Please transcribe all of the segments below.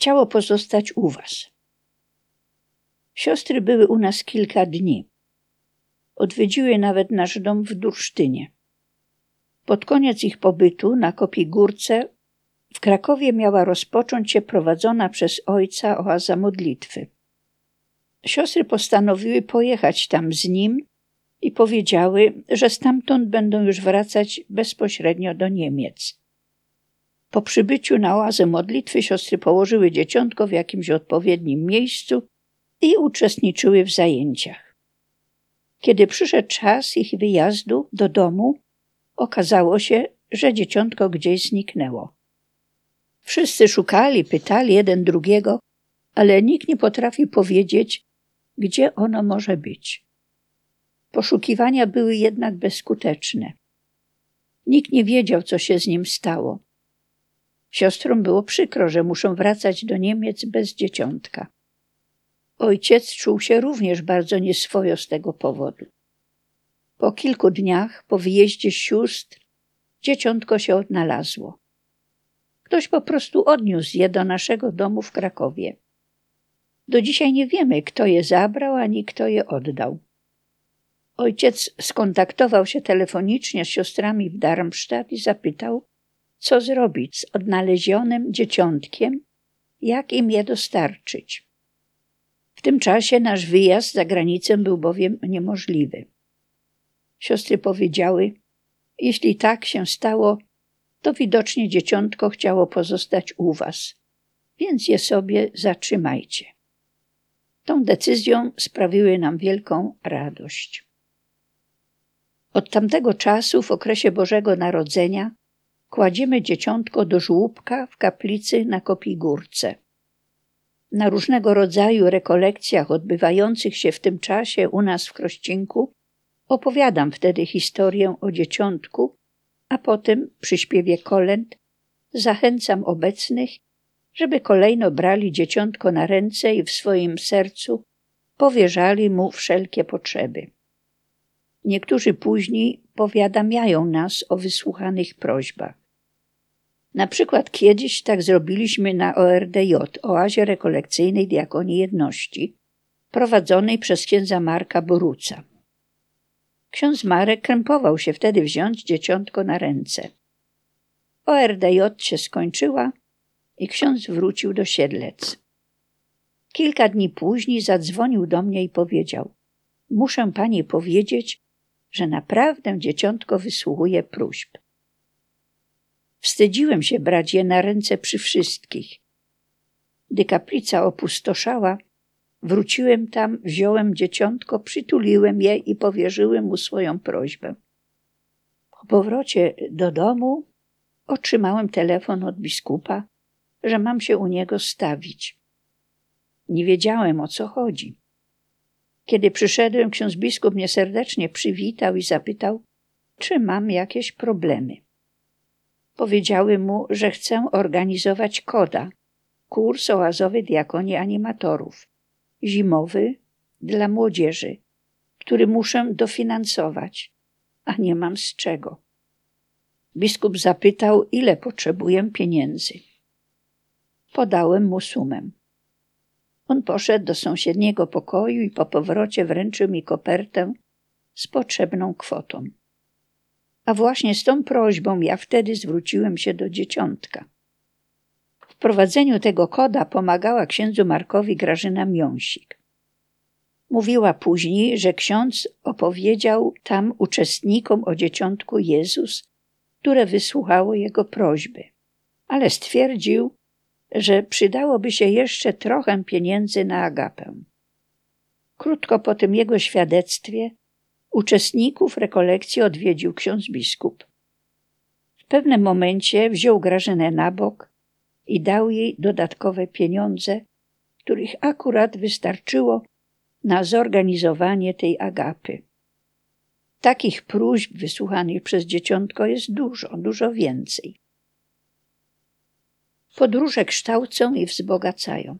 chciało pozostać u was. Siostry były u nas kilka dni. Odwiedziły nawet nasz dom w Dursztynie. Pod koniec ich pobytu na Kopigórce w Krakowie miała rozpocząć się prowadzona przez ojca oaza modlitwy. Siostry postanowiły pojechać tam z nim i powiedziały, że stamtąd będą już wracać bezpośrednio do Niemiec. Po przybyciu na oazę modlitwy siostry położyły dzieciątko w jakimś odpowiednim miejscu i uczestniczyły w zajęciach. Kiedy przyszedł czas ich wyjazdu do domu, okazało się, że dzieciątko gdzieś zniknęło. Wszyscy szukali, pytali jeden drugiego, ale nikt nie potrafił powiedzieć, gdzie ono może być. Poszukiwania były jednak bezskuteczne. Nikt nie wiedział, co się z nim stało. Siostrom było przykro, że muszą wracać do Niemiec bez dzieciątka. Ojciec czuł się również bardzo nieswojo z tego powodu. Po kilku dniach, po wyjeździe sióstr, dzieciątko się odnalazło. Ktoś po prostu odniósł je do naszego domu w Krakowie. Do dzisiaj nie wiemy, kto je zabrał, ani kto je oddał. Ojciec skontaktował się telefonicznie z siostrami w Darmstadt i zapytał, co zrobić z odnalezionym dzieciątkiem, jak im je dostarczyć. W tym czasie nasz wyjazd za granicę był bowiem niemożliwy. Siostry powiedziały, jeśli tak się stało, to widocznie dzieciątko chciało pozostać u was, więc je sobie zatrzymajcie. Tą decyzją sprawiły nam wielką radość. Od tamtego czasu, w okresie Bożego Narodzenia, kładziemy dzieciątko do żłóbka w kaplicy na Kopigórce. Na różnego rodzaju rekolekcjach odbywających się w tym czasie u nas w Krościenku opowiadam wtedy historię o dzieciątku, a potem przy śpiewie kolęd zachęcam obecnych, żeby kolejno brali dzieciątko na ręce i w swoim sercu powierzali mu wszelkie potrzeby. Niektórzy później powiadamiają nas o wysłuchanych prośbach. Na przykład kiedyś tak zrobiliśmy na ORDJ, oazie rekolekcyjnej Diakonii Jedności, prowadzonej przez księdza Marka Boruca. Ksiądz Marek krępował się wtedy wziąć dzieciątko na ręce. ORDJ się skończyła i ksiądz wrócił do Siedlec. Kilka dni później zadzwonił do mnie i powiedział: muszę pani powiedzieć, że naprawdę dzieciątko wysłuchuje próśb. Wstydziłem się brać je na ręce przy wszystkich. Gdy kaplica opustoszała, wróciłem tam, wziąłem dzieciątko, przytuliłem je i powierzyłem mu swoją prośbę. Po powrocie do domu otrzymałem telefon od biskupa, że mam się u niego stawić. Nie wiedziałem, o co chodzi. Kiedy przyszedłem, ksiądz biskup mnie serdecznie przywitał i zapytał, czy mam jakieś problemy. Powiedziałem mu, że chcę organizować KODA, kurs oazowy diakonii animatorów, zimowy dla młodzieży, który muszę dofinansować, a nie mam z czego. Biskup zapytał, ile potrzebuję pieniędzy. Podałem mu sumę. On poszedł do sąsiedniego pokoju i po powrocie wręczył mi kopertę z potrzebną kwotą. A właśnie z tą prośbą ja wtedy zwróciłem się do dzieciątka. W prowadzeniu tego KODA pomagała księdzu Markowi Grażyna Miąsik. Mówiła później, że ksiądz opowiedział tam uczestnikom o dzieciątku Jezus, które wysłuchało jego prośby, ale stwierdził, że przydałoby się jeszcze trochę pieniędzy na agapę. Krótko po tym jego świadectwie uczestników rekolekcji odwiedził ksiądz biskup. W pewnym momencie wziął Grażynę na bok i dał jej dodatkowe pieniądze, których akurat wystarczyło na zorganizowanie tej agapy. Takich próśb wysłuchanych przez dzieciątko jest dużo, dużo więcej. Podróże kształcą i wzbogacają.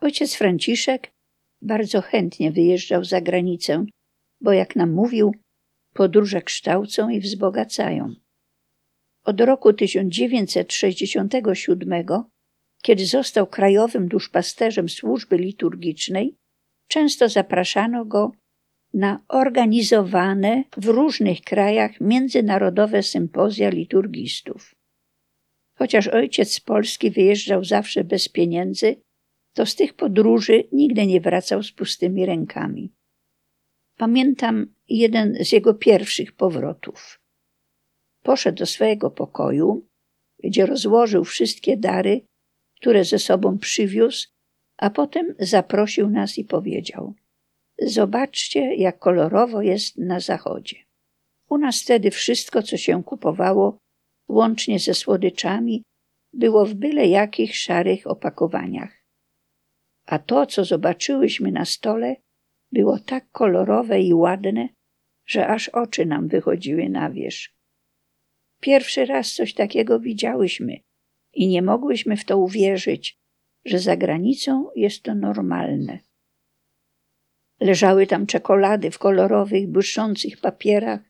Ojciec Franciszek bardzo chętnie wyjeżdżał za granicę, bo jak nam mówił, podróże kształcą i wzbogacają. Od roku 1967 Kiedy został krajowym duszpasterzem służby liturgicznej, często zapraszano go na organizowane w różnych krajach międzynarodowe sympozja liturgistów. Chociaż ojciec z Polski wyjeżdżał zawsze bez pieniędzy, to z tych podróży nigdy nie wracał z pustymi rękami. Pamiętam jeden z jego pierwszych powrotów. Poszedł do swojego pokoju, gdzie rozłożył wszystkie dary, które ze sobą przywiózł, a potem zaprosił nas i powiedział: zobaczcie, jak kolorowo jest na zachodzie. U nas wtedy wszystko, co się kupowało, łącznie ze słodyczami, było w byle jakich szarych opakowaniach. A to, co zobaczyłyśmy na stole, było tak kolorowe i ładne, że aż oczy nam wychodziły na wierzch. Pierwszy raz coś takiego widziałyśmy i nie mogłyśmy w to uwierzyć, że za granicą jest to normalne. Leżały tam czekolady w kolorowych, błyszczących papierach,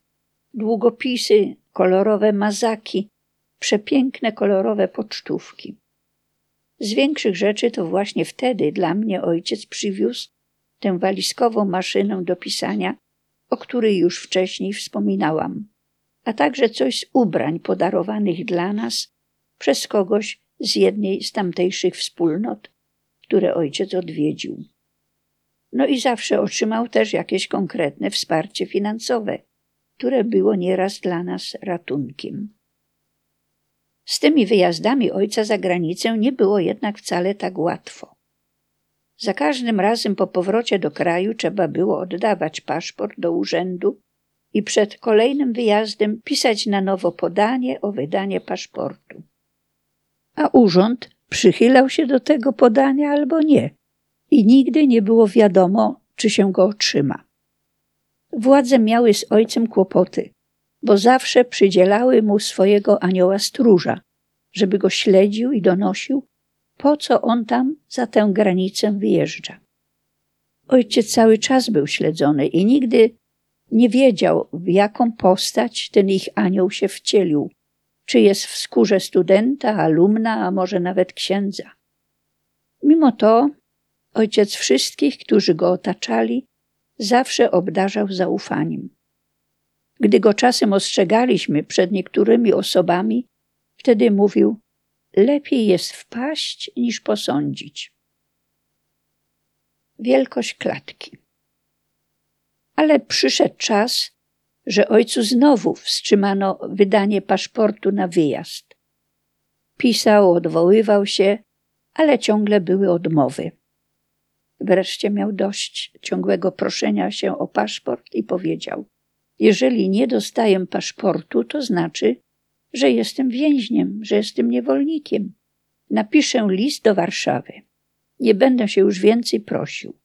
długopisy, kolorowe mazaki, przepiękne kolorowe pocztówki. Z większych rzeczy to właśnie wtedy dla mnie ojciec przywiózł tę walizkową maszynę do pisania, o której już wcześniej wspominałam, a także coś z ubrań podarowanych dla nas przez kogoś z jednej z tamtejszych wspólnot, które ojciec odwiedził. No i zawsze otrzymał też jakieś konkretne wsparcie finansowe, które było nieraz dla nas ratunkiem. Z tymi wyjazdami ojca za granicę nie było jednak wcale tak łatwo. Za każdym razem po powrocie do kraju trzeba było oddawać paszport do urzędu i przed kolejnym wyjazdem pisać na nowo podanie o wydanie paszportu. A urząd przychylał się do tego podania albo nie i nigdy nie było wiadomo, czy się go otrzyma. Władze miały z ojcem kłopoty, bo zawsze przydzielały mu swojego anioła stróża, żeby go śledził i donosił, po co on tam za tę granicę wyjeżdża. Ojciec cały czas był śledzony i nigdy nie wiedział, w jaką postać ten ich anioł się wcielił, czy jest w skórze studenta, alumna, a może nawet księdza. Mimo to ojciec wszystkich, którzy go otaczali, zawsze obdarzał zaufaniem. Gdy go czasem ostrzegaliśmy przed niektórymi osobami, wtedy mówił: lepiej jest wpaść niż posądzić. Wielkość klatki. Ale przyszedł czas, że ojcu znowu wstrzymano wydanie paszportu na wyjazd. Pisał, odwoływał się, ale ciągle były odmowy. Wreszcie miał dość ciągłego proszenia się o paszport i powiedział: jeżeli nie dostaję paszportu, to znaczy, że jestem więźniem, że jestem niewolnikiem. Napiszę list do Warszawy. Nie będę się już więcej prosił.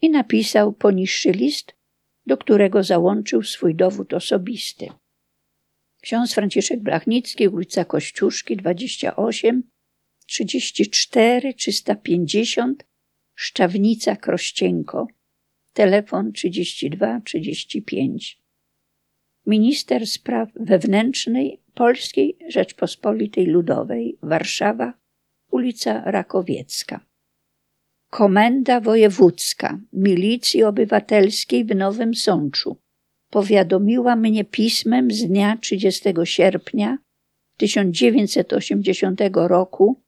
I napisał poniższy list, do którego załączył swój dowód osobisty. Ksiądz Franciszek Blachnicki, ulica Kościuszki 28, 34, 350, Szczawnica, Krościenko, telefon 32 35. Minister Spraw Wewnętrznej Polskiej Rzeczpospolitej Ludowej, Warszawa, ulica Rakowiecka. Komenda Wojewódzka Milicji Obywatelskiej w Nowym Sączu powiadomiła mnie pismem z dnia 30 sierpnia 1980 roku,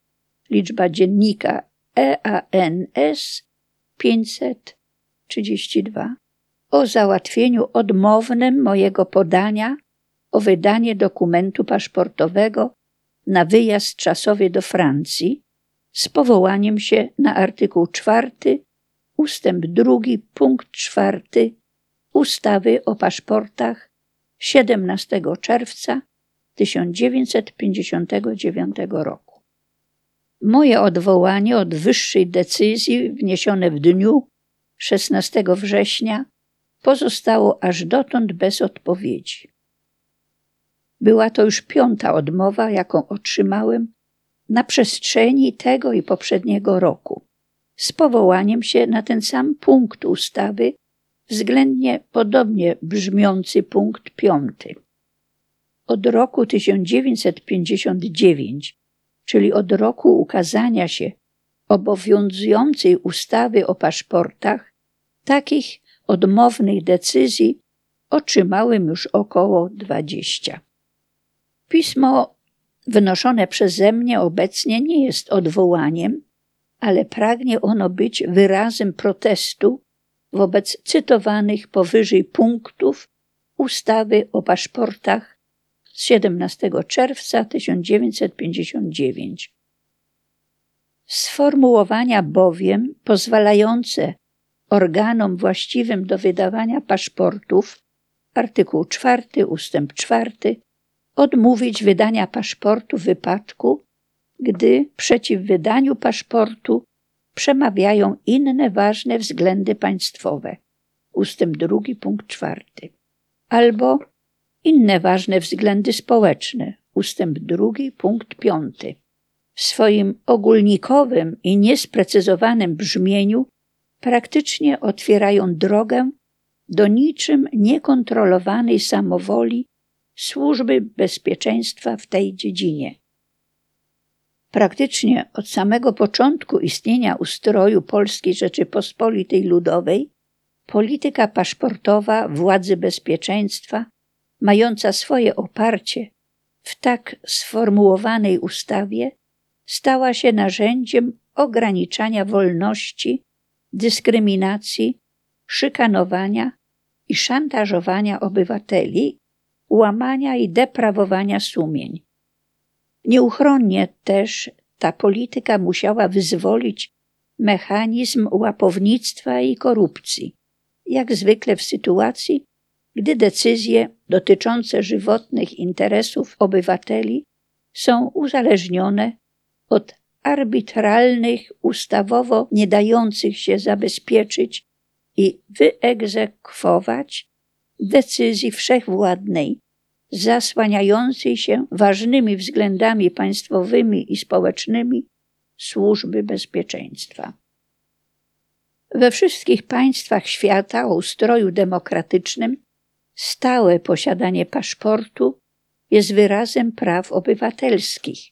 liczba dziennika EANS 532, o załatwieniu odmownym mojego podania o wydanie dokumentu paszportowego na wyjazd czasowy do Francji z powołaniem się na artykuł 4 ustęp 2 punkt 4 ustawy o paszportach 17 czerwca 1959 roku. Moje odwołanie od wyższej decyzji wniesione w dniu 16 września pozostało aż dotąd bez odpowiedzi. Była to już 5. odmowa, jaką otrzymałem na przestrzeni tego i poprzedniego roku, z powołaniem się na ten sam punkt ustawy, względnie podobnie brzmiący punkt 5. Od roku 1959 czyli od roku ukazania się obowiązującej ustawy o paszportach, takich odmownych decyzji otrzymałem już około 20. Pismo wnoszone przeze mnie obecnie nie jest odwołaniem, ale pragnie ono być wyrazem protestu wobec cytowanych powyżej punktów ustawy o paszportach z 17 czerwca 1959. Sformułowania bowiem pozwalające organom właściwym do wydawania paszportów, artykuł 4 ustęp 4, odmówić wydania paszportu w wypadku, gdy przeciw wydaniu paszportu przemawiają inne ważne względy państwowe, ustęp 2 punkt 4, albo inne ważne względy społeczne, ustęp 2 punkt 5. W swoim ogólnikowym i niesprecyzowanym brzmieniu praktycznie otwierają drogę do niczym niekontrolowanej samowoli służby bezpieczeństwa w tej dziedzinie. Praktycznie od samego początku istnienia ustroju Polskiej Rzeczypospolitej Ludowej polityka paszportowa władzy bezpieczeństwa, mająca swoje oparcie w tak sformułowanej ustawie, stała się narzędziem ograniczania wolności, dyskryminacji, szykanowania i szantażowania obywateli, łamania i deprawowania sumień. Nieuchronnie też ta polityka musiała wyzwolić mechanizm łapownictwa i korupcji, jak zwykle w sytuacji, gdy decyzje dotyczące żywotnych interesów obywateli są uzależnione od arbitralnych, ustawowo nie dających się zabezpieczyć i wyegzekwować decyzji wszechwładnej, zasłaniającej się ważnymi względami państwowymi i społecznymi służby bezpieczeństwa. We wszystkich państwach świata o ustroju demokratycznym stałe posiadanie paszportu jest wyrazem praw obywatelskich,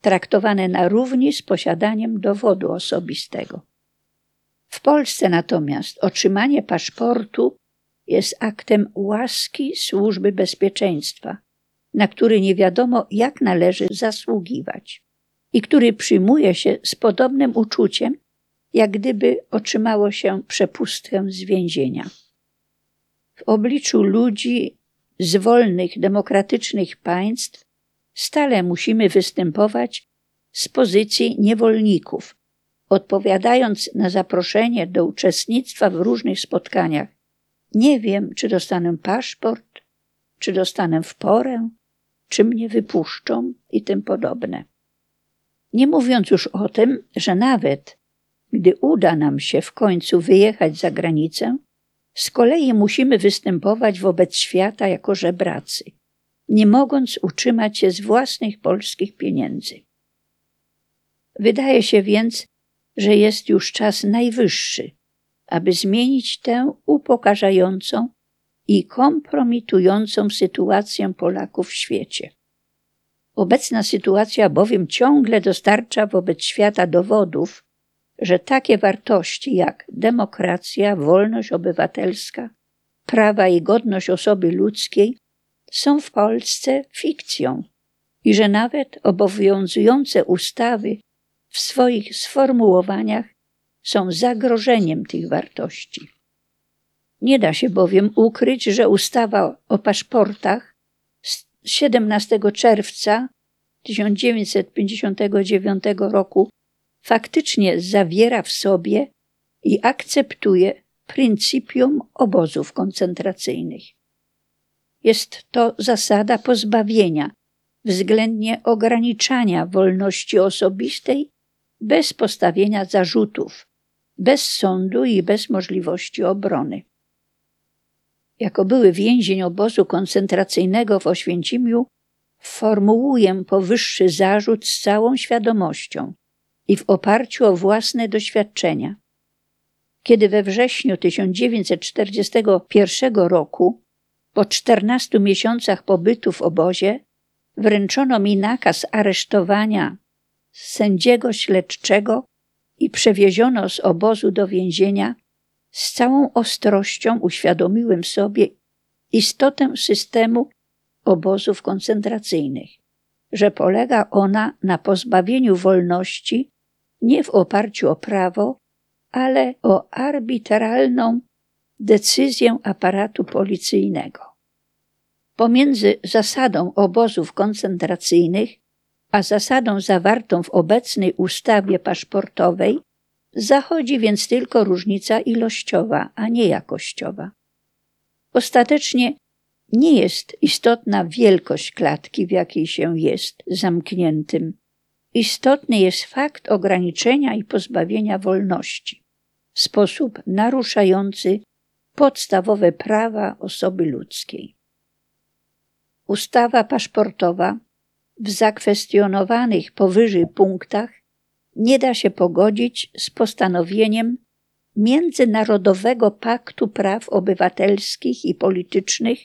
traktowane na równi z posiadaniem dowodu osobistego. W Polsce natomiast otrzymanie paszportu jest aktem łaski służby bezpieczeństwa, na który nie wiadomo jak należy zasługiwać i który przyjmuje się z podobnym uczuciem, jak gdyby otrzymało się przepustkę z więzienia. W obliczu ludzi z wolnych, demokratycznych państw stale musimy występować z pozycji niewolników, odpowiadając na zaproszenie do uczestnictwa w różnych spotkaniach. Nie wiem, czy dostanę paszport, czy dostanę wporę, czy mnie wypuszczą i tym podobne. Nie mówiąc już o tym, że nawet gdy uda nam się w końcu wyjechać za granicę, z kolei musimy występować wobec świata jako żebracy, nie mogąc utrzymać się z własnych polskich pieniędzy. Wydaje się więc, że jest już czas najwyższy, aby zmienić tę upokarzającą i kompromitującą sytuację Polaków w świecie. Obecna sytuacja bowiem ciągle dostarcza wobec świata dowodów, że takie wartości jak demokracja, wolność obywatelska, prawa i godność osoby ludzkiej są w Polsce fikcją i że nawet obowiązujące ustawy w swoich sformułowaniach są zagrożeniem tych wartości. Nie da się bowiem ukryć, że ustawa o paszportach z 17 czerwca 1959 roku faktycznie zawiera w sobie i akceptuje pryncypium obozów koncentracyjnych. Jest to zasada pozbawienia, względnie ograniczania wolności osobistej bez postawienia zarzutów, bez sądu i bez możliwości obrony. Jako były więzień obozu koncentracyjnego w Oświęcimiu formułuję powyższy zarzut z całą świadomością i w oparciu o własne doświadczenia. Kiedy we wrześniu 1941 roku, po 14 miesiącach pobytu w obozie, wręczono mi nakaz aresztowania sędziego śledczego i przewieziono z obozu do więzienia, z całą ostrością uświadomiłem sobie istotę systemu obozów koncentracyjnych, że polega ona na pozbawieniu wolności nie w oparciu o prawo, ale o arbitralną decyzję aparatu policyjnego. Pomiędzy zasadą obozów koncentracyjnych a zasadą zawartą w obecnej ustawie paszportowej zachodzi więc tylko różnica ilościowa, a nie jakościowa. Ostatecznie nie jest istotna wielkość klatki, w jakiej się jest zamkniętym. Istotny jest fakt ograniczenia i pozbawienia wolności w sposób naruszający podstawowe prawa osoby ludzkiej. Ustawa paszportowa w zakwestionowanych powyżej punktach nie da się pogodzić z postanowieniem Międzynarodowego Paktu Praw Obywatelskich i Politycznych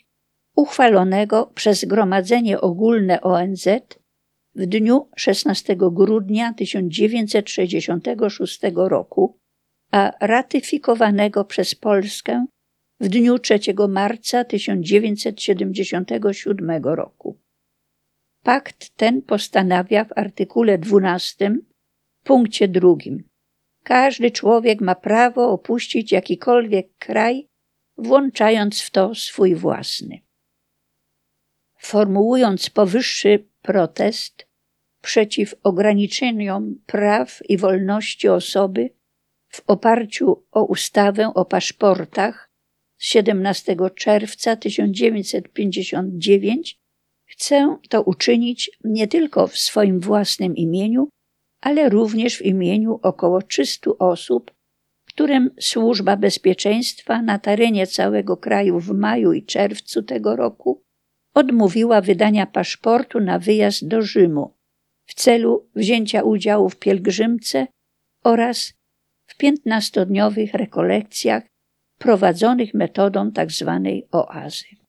uchwalonego przez Zgromadzenie Ogólne ONZ w dniu 16 grudnia 1966 roku, a ratyfikowanego przez Polskę w dniu 3 marca 1977 roku. Pakt ten postanawia w artykule 12, punkcie 2: każdy człowiek ma prawo opuścić jakikolwiek kraj, włączając w to swój własny. Formułując powyższy protest przeciw ograniczeniom praw i wolności osoby w oparciu o ustawę o paszportach z 17 czerwca 1959, chcę to uczynić nie tylko w swoim własnym imieniu, ale również w imieniu około 300 osób, którym Służba Bezpieczeństwa na terenie całego kraju w maju i czerwcu tego roku odmówiła wydania paszportu na wyjazd do Rzymu w celu wzięcia udziału w pielgrzymce oraz w 15-dniowych rekolekcjach prowadzonych metodą tzw. oazy.